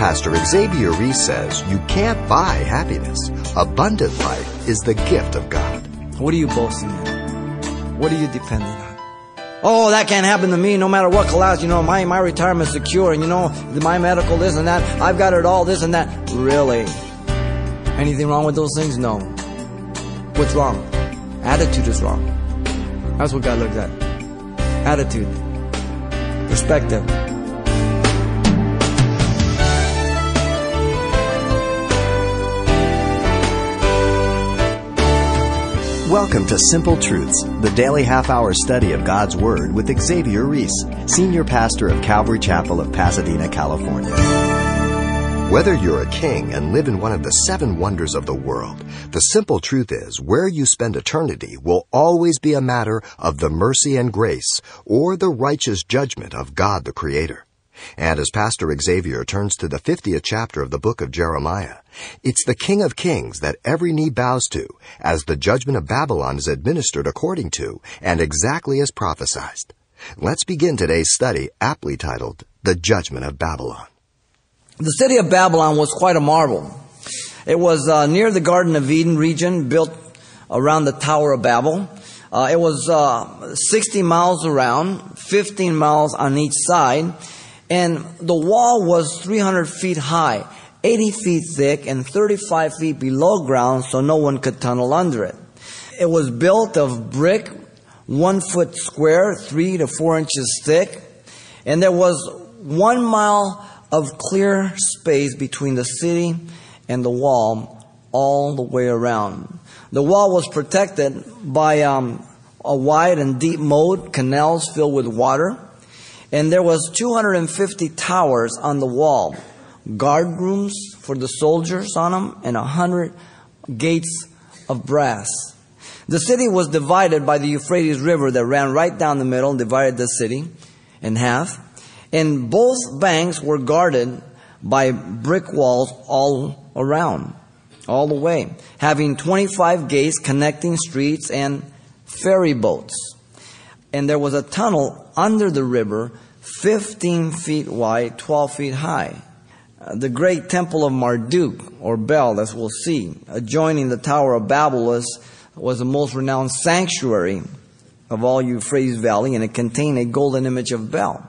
Pastor Xavier Reese says you can't buy happiness. Abundant life is the gift of God. What are you boasting in? What are you dependent on? Oh, that can't happen to me no matter what collapse. You know, my retirement's secure, and you know, my medical this and that. I've got it all, this and that. Really? Anything wrong with those things? No. What's wrong? Attitude is wrong. That's what God looks at. Attitude. Perspective. Welcome to Simple Truths, the daily half-hour study of God's Word with Xavier Reese, Senior Pastor of Calvary Chapel of Pasadena, California. Whether you're a king and live in one of the seven wonders of the world, the simple truth is where you spend eternity will always be a matter of the mercy and grace or the righteous judgment of God the Creator. And as Pastor Xavier turns to the 50th chapter of the book of Jeremiah, it's the King of Kings that every knee bows to, as the judgment of Babylon is administered according to and exactly as prophesied. Let's begin today's study, aptly titled, The Judgment of Babylon. The city of Babylon was quite a marvel. It was near the Garden of Eden region, built around the Tower of Babel. It was 60 miles around, 15 miles on each side. And the wall was 300 feet high, 80 feet thick, and 35 feet below ground, so no one could tunnel under it. It was built of brick, 1 foot square, 3 to 4 inches thick. And there was 1 mile of clear space between the city and the wall all the way around. The wall was protected by a wide and deep moat, canals filled with water. And there was 250 towers on the wall, guard rooms for the soldiers on them, and 100 gates of brass. The city was divided by the Euphrates River that ran right down the middle and divided the city in half. And both banks were guarded by brick walls all around, all the way, having 25 gates connecting streets and ferry boats. And there was a tunnel under the river, 15 feet wide, 12 feet high. The great temple of Marduk, or Bel, as we'll see, adjoining the Tower of Babel, was the most renowned sanctuary of all Euphrates Valley, and it contained a golden image of Bel.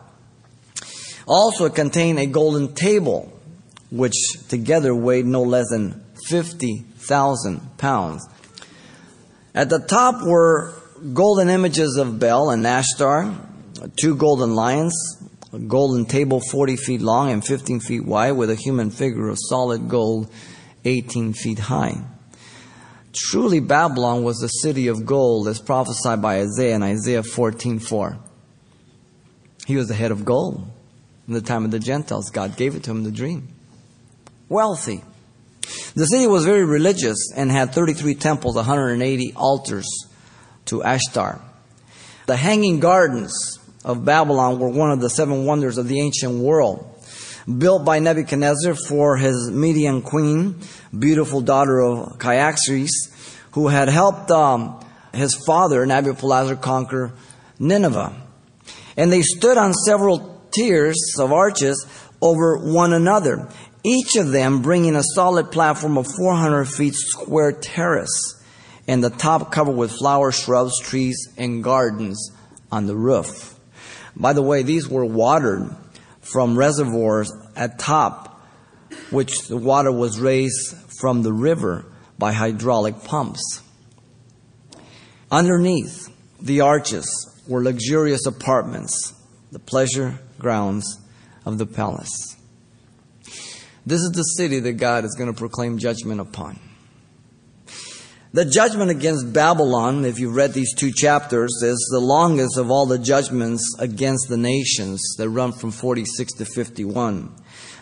Also, it contained a golden table, which together weighed no less than 50,000 pounds. At the top were golden images of Bel and Ashtar, 2 golden lions, a golden table 40 feet long and 15 feet wide with a human figure of solid gold 18 feet high. Truly Babylon was the city of gold as prophesied by Isaiah in Isaiah 14:4. He was the head of gold in the time of the Gentiles. God gave it to him in the dream. Wealthy. The city was very religious and had 33 temples, 180 altars to Ashtar. The Hanging Gardens of Babylon were one of the seven wonders of the ancient world, built by Nebuchadnezzar for his Median queen, beautiful daughter of Cyaxares, who had helped his father, Nabopolassar, conquer Nineveh. And they stood on several tiers of arches over one another, each of them bringing a solid platform of 400 feet square terrace, and the top covered with flowers, shrubs, trees, and gardens on the roof. By the way, these were watered from reservoirs at top, which the water was raised from the river by hydraulic pumps. Underneath the arches were luxurious apartments, the pleasure grounds of the palace. This is the city that God is going to proclaim judgment upon. The judgment against Babylon, if you've read these 2 chapters, is the longest of all the judgments against the nations that run from 46 to 51.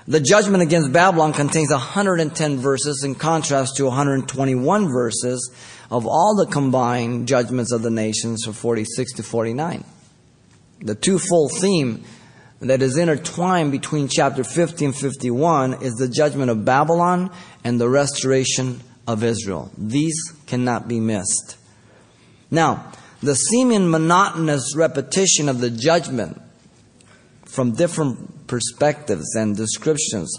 The judgment against Babylon contains 110 verses in contrast to 121 verses of all the combined judgments of the nations from 46 to 49. The twofold theme that is intertwined between chapter 50 and 51 is the judgment of Babylon and the restoration of Israel. These cannot be missed. Now, the seeming monotonous repetition of the judgment from different perspectives and descriptions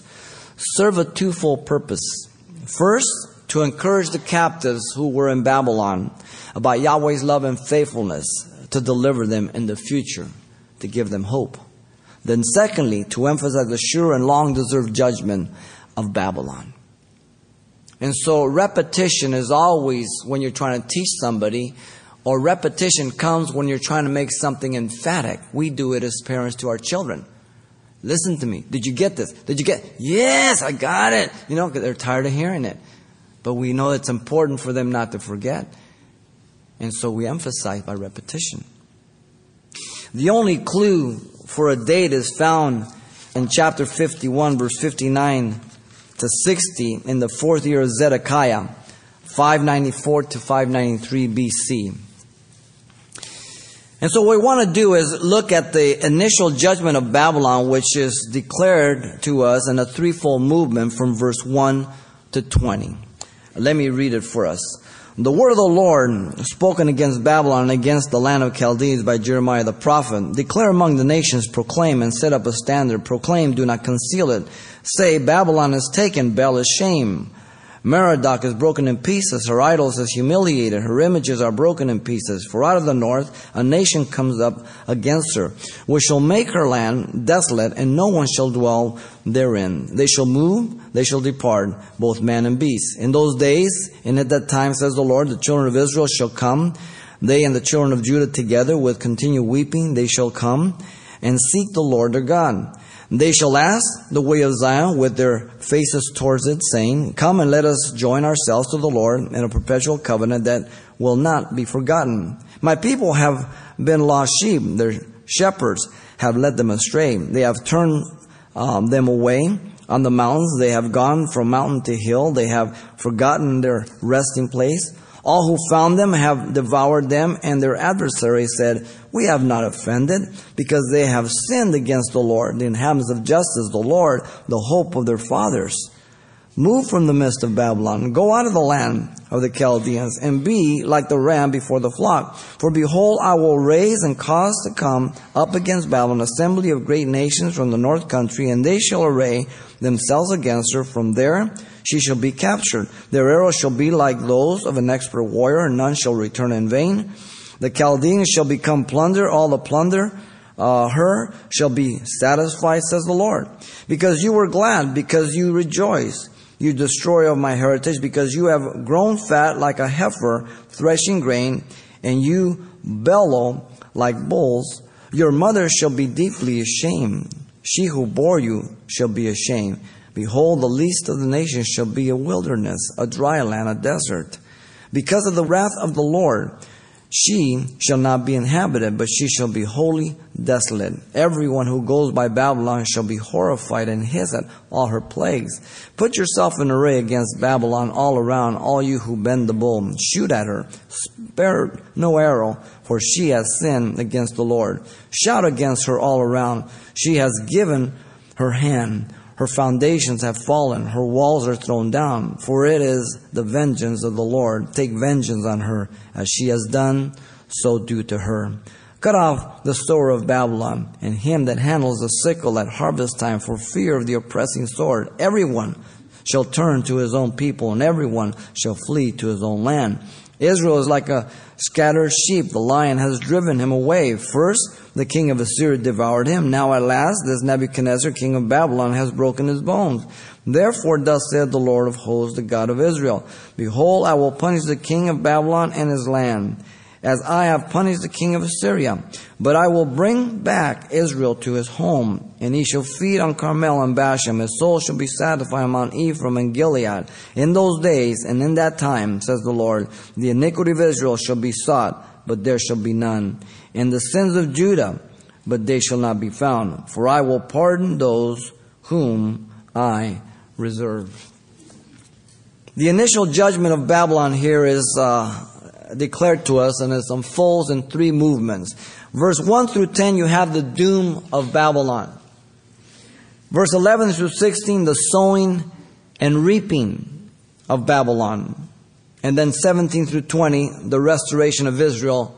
serve a twofold purpose. First, to encourage the captives who were in Babylon about Yahweh's love and faithfulness to deliver them in the future, to give them hope. Then secondly, to emphasize the sure and long-deserved judgment of Babylon. And so repetition is always when you're trying to teach somebody, or repetition comes when you're trying to make something emphatic. We do it as parents to our children. Listen to me. Did you get this? Did you get? Yes, I got it. You know, they're tired of hearing it. But we know it's important for them not to forget. And so we emphasize by repetition. The only clue for a date is found in chapter 51, verse 59 to 60 in the fourth year of Zedekiah, 594 to 593 BC. And so what we want to do is look at the initial judgment of Babylon, which is declared to us in a threefold movement from verse 1 to 20. Let me read it for us. The word of the Lord spoken against Babylon and against the land of Chaldeans by Jeremiah the prophet. Declare among the nations, proclaim and set up a standard. Proclaim, do not conceal it. Say, Babylon is taken, Bel is shamed. Merodach is broken in pieces, her idols is humiliated, her images are broken in pieces. For out of the north a nation comes up against her, which shall make her land desolate, and no one shall dwell therein. They shall move, they shall depart, both man and beast. In those days, and at that time, says the Lord, the children of Israel shall come, they and the children of Judah together with continued weeping, they shall come and seek the Lord their God. They shall ask the way of Zion with their faces towards it, saying, Come and let us join ourselves to the Lord in a perpetual covenant that will not be forgotten. My people have been lost sheep. Their shepherds have led them astray. They have turned them away on the mountains. They have gone from mountain to hill. They have forgotten their resting place. All who found them have devoured them, and their adversaries said, We have not offended, because they have sinned against the Lord, the inhabitants of justice, the Lord, the hope of their fathers. Move from the midst of Babylon, go out of the land of the Chaldeans, and be like the ram before the flock. For behold, I will raise and cause to come up against Babylon an assembly of great nations from the north country, and they shall array themselves against her. From there she shall be captured. Their arrows shall be like those of an expert warrior, and none shall return in vain. The Chaldeans shall become plunder, all the plunder her shall be satisfied, says the Lord. Because you were glad, because you rejoiced, you destroyer of my heritage, because you have grown fat like a heifer threshing grain, and you bellow like bulls. Your mother shall be deeply ashamed. She who bore you shall be ashamed. Behold, the least of the nations shall be a wilderness, a dry land, a desert. Because of the wrath of the Lord, she shall not be inhabited, but she shall be wholly desolate. Everyone who goes by Babylon shall be horrified and hiss at all her plagues. Put yourself in array against Babylon all around, all you who bend the bow. Shoot at her, spare no arrow, for she has sinned against the Lord. Shout against her all around, she has given her hand. Her foundations have fallen, her walls are thrown down, for it is the vengeance of the Lord. Take vengeance on her, as she has done, so do to her. Cut off the sower of Babylon, and him that handles the sickle at harvest time, for fear of the oppressing sword. Everyone shall turn to his own people, and everyone shall flee to his own land. Israel is like a scattered sheep. The lion has driven him away. First, the king of Assyria devoured him. Now at last, this Nebuchadnezzar, king of Babylon, has broken his bones. Therefore, thus saith the Lord of hosts, the God of Israel, Behold, I will punish the king of Babylon and his land, as I have punished the king of Assyria. But I will bring back Israel to his home, and he shall feed on Carmel and Bashan. His soul shall be satisfied on Ephraim and Gilead. In those days and in that time, says the Lord, the iniquity of Israel shall be sought, but there shall be none. And the sins of Judah, but they shall not be found. For I will pardon those whom I reserve. The initial judgment of Babylon here is declared to us, and it unfolds in three movements. Verse 1 through 10, you have the doom of Babylon. Verse 11 through 16, the sowing and reaping of Babylon. And then 17 through 20, the restoration of Israel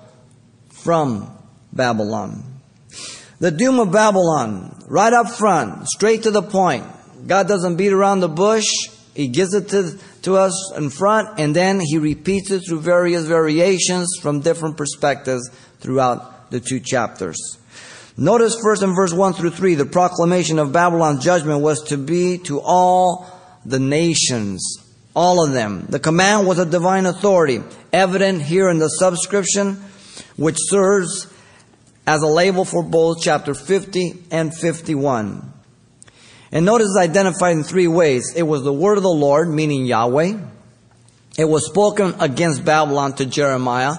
from Babylon. The doom of Babylon, right up front, straight to the point. God doesn't beat around the bush. He gives it to us in front, and then He repeats it through various variations from different perspectives throughout the two chapters. Notice first in verse 1 through 3, the proclamation of Babylon's judgment was to be to all the nations, all of them. The command was a divine authority, evident here in the subscription, which serves as a label for both chapter 50 and 51. And notice it's identified in three ways. It was the word of the Lord, meaning Yahweh. It was spoken against Babylon to Jeremiah,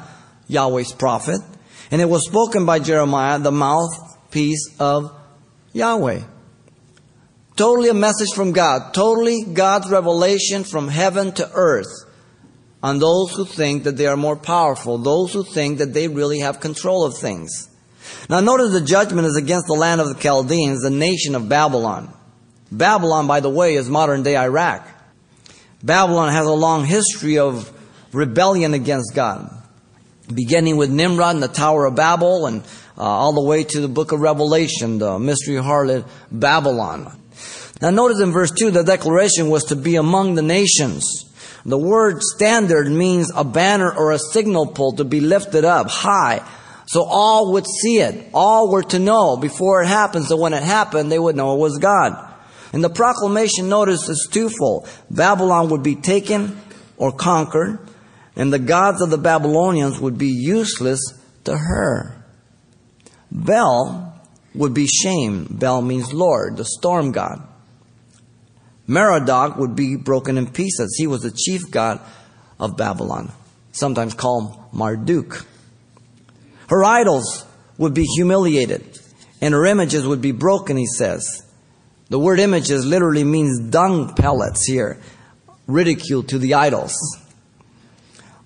Yahweh's prophet. And it was spoken by Jeremiah, the mouthpiece of Yahweh. Totally a message from God. Totally God's revelation from heaven to earth on those who think that they are more powerful, those who think that they really have control of things. Now notice the judgment is against the land of the Chaldeans, the nation of Babylon. Babylon, by the way, is modern-day Iraq. Babylon has a long history of rebellion against God, beginning with Nimrod and the Tower of Babel, and all the way to the book of Revelation, the mystery harlot Babylon. Now notice in verse 2, the declaration was to be among the nations. The word standard means a banner or a signal pole to be lifted up high, so all would see it. All were to know before it happened, so when it happened, they would know it was God. And the proclamation, notice, is twofold. Babylon would be taken or conquered, and the gods of the Babylonians would be useless to her. Bel would be shamed. Bel means Lord, the storm god. Merodach would be broken in pieces. He was the chief god of Babylon, sometimes called Marduk. Her idols would be humiliated, and her images would be broken, he says. The word images literally means dung pellets here, ridicule to the idols.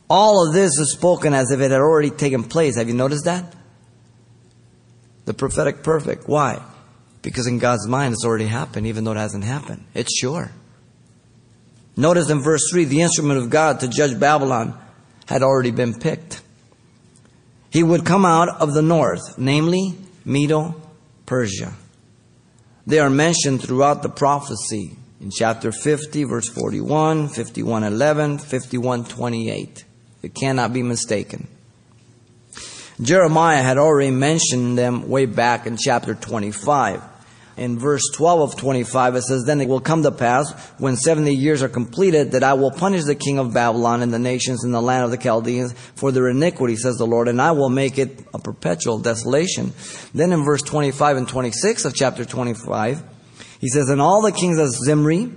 All of this is spoken as if it had already taken place. Have you noticed that? The prophetic perfect. Why? Because in God's mind it's already happened, even though it hasn't happened. It's sure. Notice in verse 3, the instrument of God to judge Babylon had already been picked. He would come out of the north, namely Medo-Persia. They are mentioned throughout the prophecy in chapter 50, verse 41, 51:11, 51:28. It cannot be mistaken. Jeremiah had already mentioned them way back in chapter 25. In verse 12 of 25, it says, "Then it will come to pass, when 70 years are completed, that I will punish the king of Babylon and the nations in the land of the Chaldeans for their iniquity, says the Lord, and I will make it a perpetual desolation." Then in verse 25 and 26 of chapter 25, he says, "And all the kings of Zimri,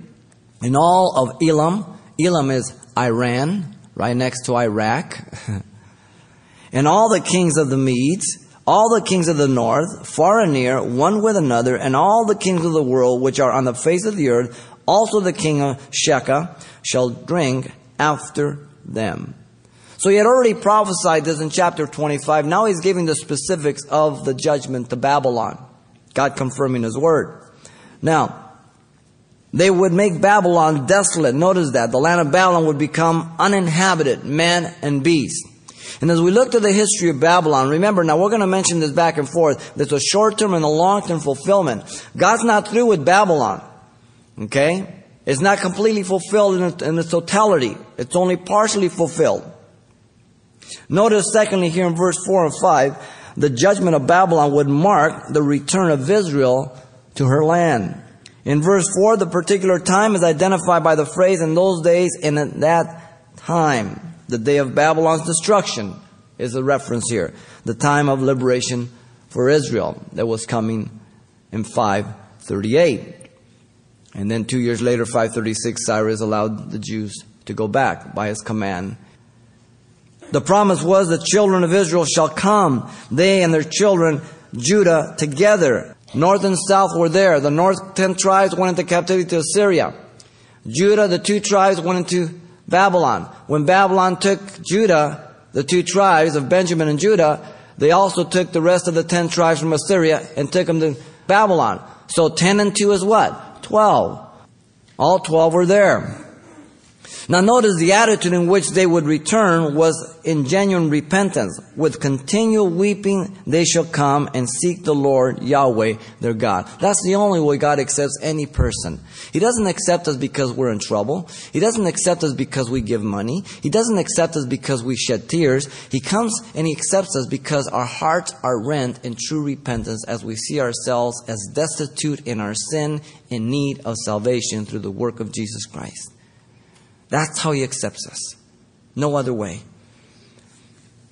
and all of Elam," Elam is Iran, right next to Iraq, "and all the kings of the Medes, all the kings of the north, far and near, one with another, and all the kings of the world which are on the face of the earth, also the king of Sheshach, shall drink after them." So he had already prophesied this in chapter 25. Now he's giving the specifics of the judgment to Babylon, God confirming His word. Now, they would make Babylon desolate. Notice that. The land of Babylon would become uninhabited, man and beast. And as we look to the history of Babylon, remember, now we're going to mention this back and forth. There's a short-term and a long-term fulfillment. God's not through with Babylon. Okay? It's not completely fulfilled in its totality. It's only partially fulfilled. Notice, secondly, here in verse 4 and 5, the judgment of Babylon would mark the return of Israel to her land. In verse 4, the particular time is identified by the phrase, "in those days and at that time." The day of Babylon's destruction is the reference here. The time of liberation for Israel that was coming in 538. And then 2 years later, 536, Cyrus allowed the Jews to go back by his command. The promise was the children of Israel shall come, they and their children, Judah, together. North and south were there. The north 10 tribes went into captivity to Assyria. Judah, the 2 tribes, went into Babylon. When Babylon took Judah, the 2 tribes of Benjamin and Judah, they also took the rest of the 10 tribes from Assyria and took them to Babylon. So 10 and 2 is what? 12. All 12 were there. Now notice the attitude in which they would return was in genuine repentance. With continual weeping they shall come and seek the Lord Yahweh their God. That's the only way God accepts any person. He doesn't accept us because we're in trouble. He doesn't accept us because we give money. He doesn't accept us because we shed tears. He comes and He accepts us because our hearts are rent in true repentance as we see ourselves as destitute in our sin, in need of salvation through the work of Jesus Christ. That's how He accepts us. No other way.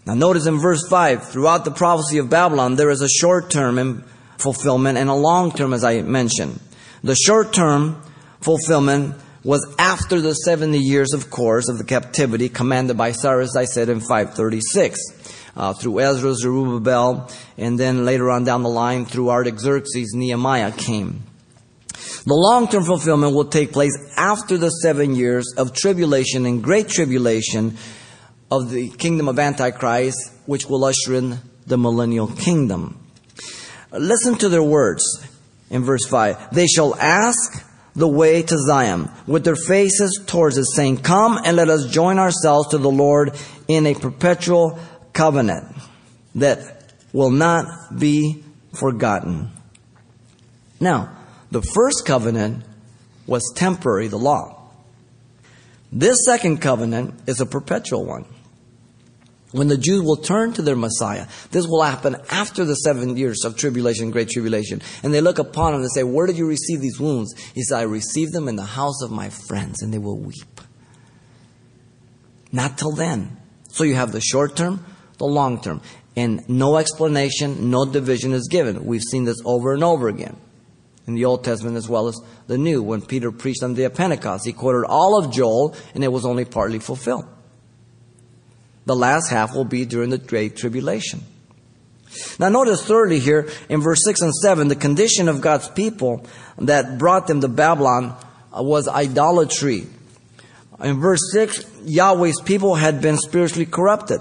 Now notice in verse 5, throughout the prophecy of Babylon, there is a short-term fulfillment and a long-term, as I mentioned. The short-term fulfillment was after the 70 years, of course, of the captivity commanded by Cyrus, I said, in 536. Through Ezra, Zerubbabel, and then later on down the line, through Artaxerxes, Nehemiah came. The long-term fulfillment will take place after the 7 years of tribulation and great tribulation of the kingdom of Antichrist, which will usher in the millennial kingdom. Listen to their words in verse 5. They shall ask the way to Zion with their faces towards us, saying, come and let us join ourselves to the Lord in a perpetual covenant that will not be forgotten. Now, the first covenant was temporary, the law. This second covenant is a perpetual one. When the Jews will turn to their Messiah, this will happen after the 7 years of tribulation, great tribulation. And they look upon Him and say, where did you receive these wounds? He said, I received them in the house of my friends, and they will weep. Not till then. So you have the short term, the long term. And no explanation, no division is given. We've seen this over and over again. In the Old Testament as well as the New. When Peter preached on the day of Pentecost, he quoted all of Joel, and it was only partly fulfilled. The last half will be during the Great Tribulation. Now notice thirdly here, in verse 6 and 7, the condition of God's people that brought them to Babylon was idolatry. In verse 6, Yahweh's people had been spiritually corrupted.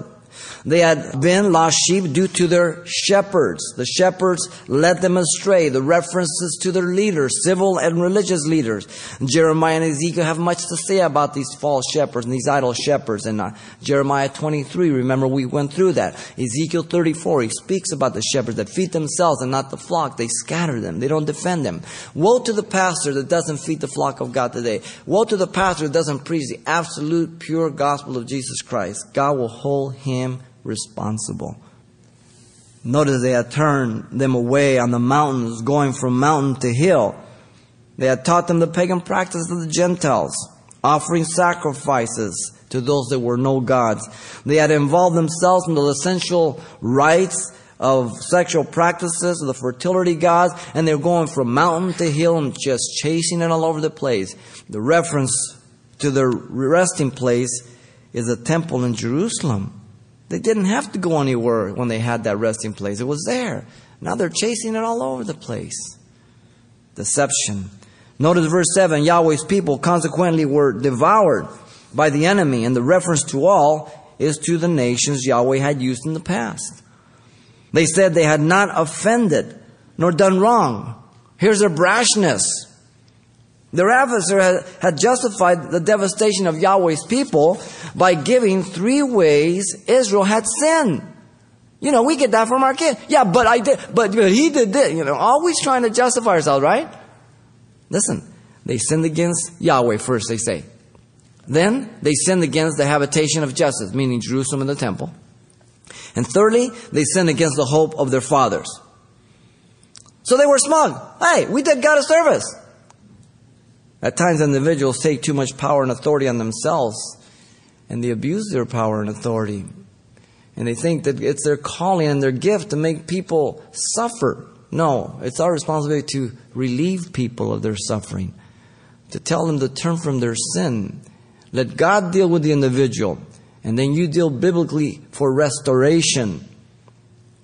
They had been lost sheep due to their shepherds. The shepherds led them astray. The references to their leaders, civil and religious leaders. Jeremiah and Ezekiel have much to say about these false shepherds and these idol shepherds. In Jeremiah 23, remember we went through that. Ezekiel 34, he speaks about the shepherds that feed themselves and not the flock. They scatter them. They don't defend them. Woe to the pastor that doesn't feed the flock of God today. Woe to the pastor that doesn't preach the absolute pure gospel of Jesus Christ. God will hold him responsible. Notice they had turned them away on the mountains, going from mountain to hill. They had taught them the pagan practice of the Gentiles, offering sacrifices to those that were no gods. They had involved themselves in the essential rites of sexual practices of the fertility gods, and they were going from mountain to hill and just chasing it all over the place. The reference to their resting place is a temple in Jerusalem. They didn't have to go anywhere when they had that resting place. It was there. Now they're chasing it all over the place. Deception. Notice verse 7. Yahweh's people consequently were devoured by the enemy. And the reference to all is to the nations Yahweh had used in the past. They said they had not offended nor done wrong. Here's their brashness. Their adversary had justified the devastation of Yahweh's people by giving 3 ways Israel had sinned. You know, we get that from our kids. Yeah, but I did, but he did this. You know, always trying to justify ourselves, right? Listen, they sinned against Yahweh first, they say. Then they sinned against the habitation of justice, meaning Jerusalem and the temple. And thirdly, they sinned against the hope of their fathers. So they were smug. Hey, we did God a service. At times, individuals take too much power and authority on themselves, and they abuse their power and authority. And they think that it's their calling and their gift to make people suffer. No, it's our responsibility to relieve people of their suffering, to tell them to turn from their sin. Let God deal with the individual, and then you deal biblically for restoration.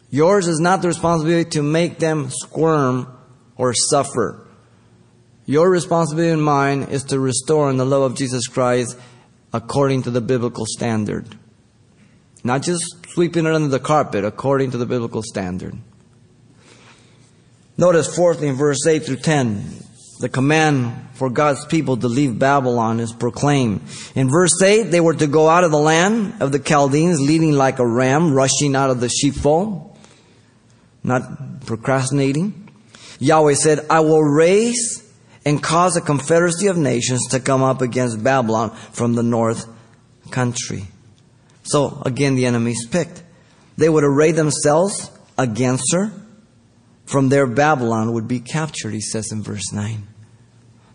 Yours is not the responsibility to make them squirm or suffer. Your responsibility and mine is to restore in the love of Jesus Christ according to the biblical standard. Not just sweeping it under the carpet, according to the biblical standard. Notice fourthly in verse 8 through 10, the command for God's people to leave Babylon is proclaimed. In verse 8, they were to go out of the land of the Chaldeans, leading like a ram, rushing out of the sheepfold, not procrastinating. Yahweh said, I will raise and cause a confederacy of nations to come up against Babylon from the north country. So, again, the enemies picked. They would array themselves against her. From there, Babylon would be captured, he says in verse 9.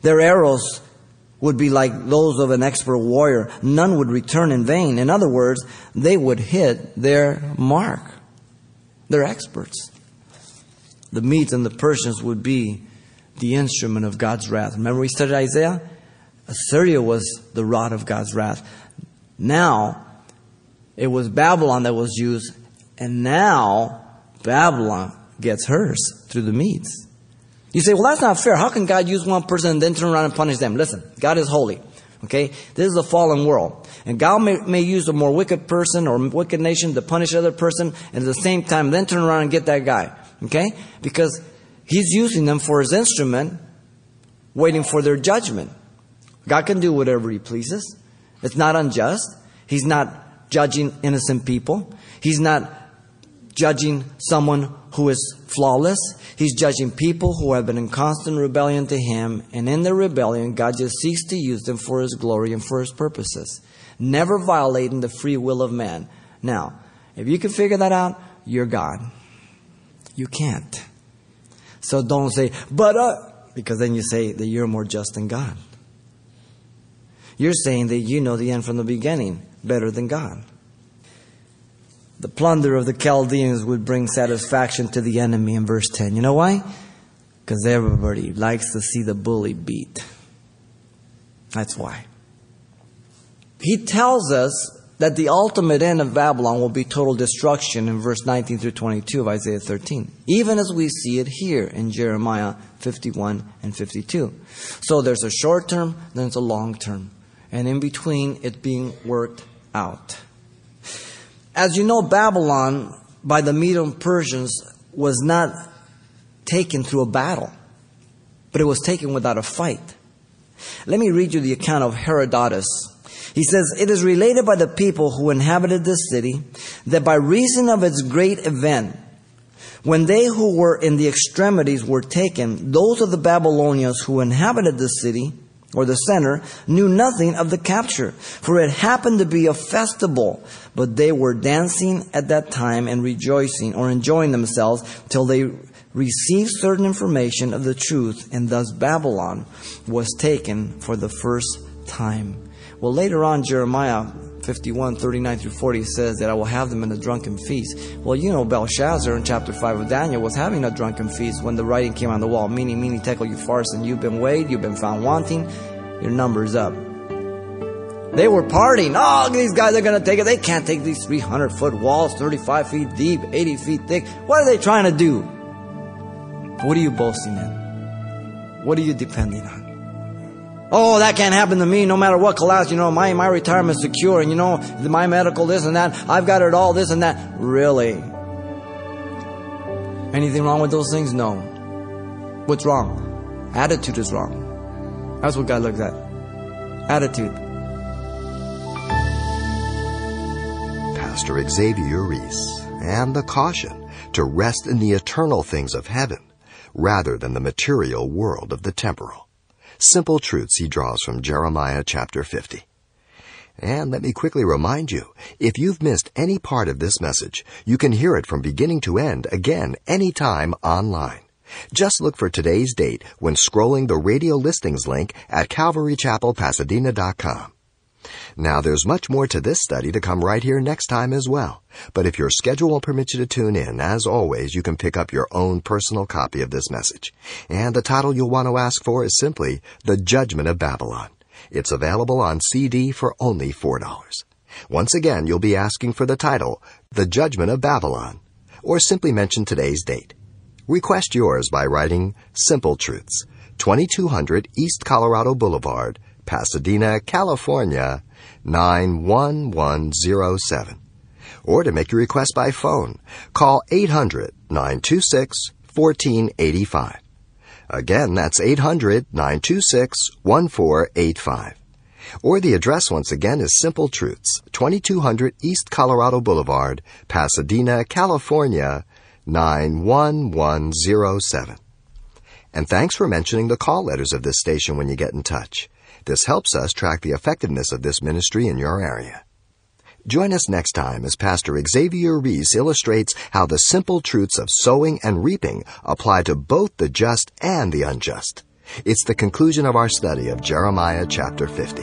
Their arrows would be like those of an expert warrior. None would return in vain. In other words, they would hit their mark. They're experts. The Medes and the Persians would be the instrument of God's wrath. Remember we studied Isaiah? Assyria was the rod of God's wrath. Now, it was Babylon that was used, and now Babylon gets hers through the Medes. You say, well, that's not fair. How can God use one person and then turn around and punish them? Listen, God is holy. Okay? This is a fallen world. And God may use a more wicked person or wicked nation to punish another person, and at the same time then turn around and get that guy. Okay? Because He's using them for His instrument, waiting for their judgment. God can do whatever He pleases. It's not unjust. He's not judging innocent people. He's not judging someone who is flawless. He's judging people who have been in constant rebellion to Him. And in their rebellion, God just seeks to use them for His glory and for His purposes, never violating the free will of man. Now, if you can figure that out, you're God. You can't. So don't say, because then you say that you're more just than God. You're saying that you know the end from the beginning better than God. The plunder of the Chaldeans would bring satisfaction to the enemy in verse 10. You know why? Because everybody likes to see the bully beat. That's why. He tells us that the ultimate end of Babylon will be total destruction in verse 19 through 22 of Isaiah 13. Even as we see it here in Jeremiah 51 and 52. So there's a short term, then it's a long term. And in between, it's being worked out. As you know, Babylon, by the Medo-Persians, was not taken through a battle, but it was taken without a fight. Let me read you the account of Herodotus. He says, it is related by the people who inhabited this city that by reason of its great event, when they who were in the extremities were taken, those of the Babylonians who inhabited the city, or the center, knew nothing of the capture, for it happened to be a festival, but they were dancing at that time and rejoicing or enjoying themselves till they received certain information of the truth, and thus Babylon was taken for the first time. Well, later on, Jeremiah 51, 39 through 40 says that I will have them in a drunken feast. Well, you know, Belshazzar in chapter 5 of Daniel was having a drunken feast when the writing came on the wall. Meanie, meanie, tekel, upharsin, you've been weighed, you've been found wanting, your number's up. They were partying. Oh, these guys are going to take it. They can't take these 300-foot walls, 35 feet deep, 80 feet thick. What are they trying to do? What are you boasting in? What are you depending on? Oh, that can't happen to me no matter what collapse. You know, my retirement's secure, and you know, my medical this and that. I've got it all, this and that. Really? Anything wrong with those things? No. What's wrong? Attitude is wrong. That's what God looks at. Attitude. Pastor Xavier Reese and the caution to rest in the eternal things of heaven rather than the material world of the temporal. Simple truths he draws from Jeremiah chapter 50. And let me quickly remind you, if you've missed any part of this message, you can hear it from beginning to end again anytime online. Just look for today's date when scrolling the radio listings link at calvarychapelpasadena.com. Now, there's much more to this study to come right here next time as well. But if your schedule permits you to tune in, as always, you can pick up your own personal copy of this message. And the title you'll want to ask for is simply The Judgment of Babylon. It's available on CD for only $4. Once again, you'll be asking for the title, The Judgment of Babylon, or simply mention today's date. Request yours by writing Simple Truths, 2200 East Colorado Boulevard, Pasadena, California, 91107. Or to make your request by phone, call 800-926-1485. Again, that's 800-926-1485. Or the address once again is Simple Truths, 2200 East Colorado Boulevard, Pasadena, California, 91107. And thanks for mentioning the call letters of this station when you get in touch. This helps us track the effectiveness of this ministry in your area. Join us next time as Pastor Xavier Reese illustrates how the simple truths of sowing and reaping apply to both the just and the unjust. It's the conclusion of our study of Jeremiah chapter 50.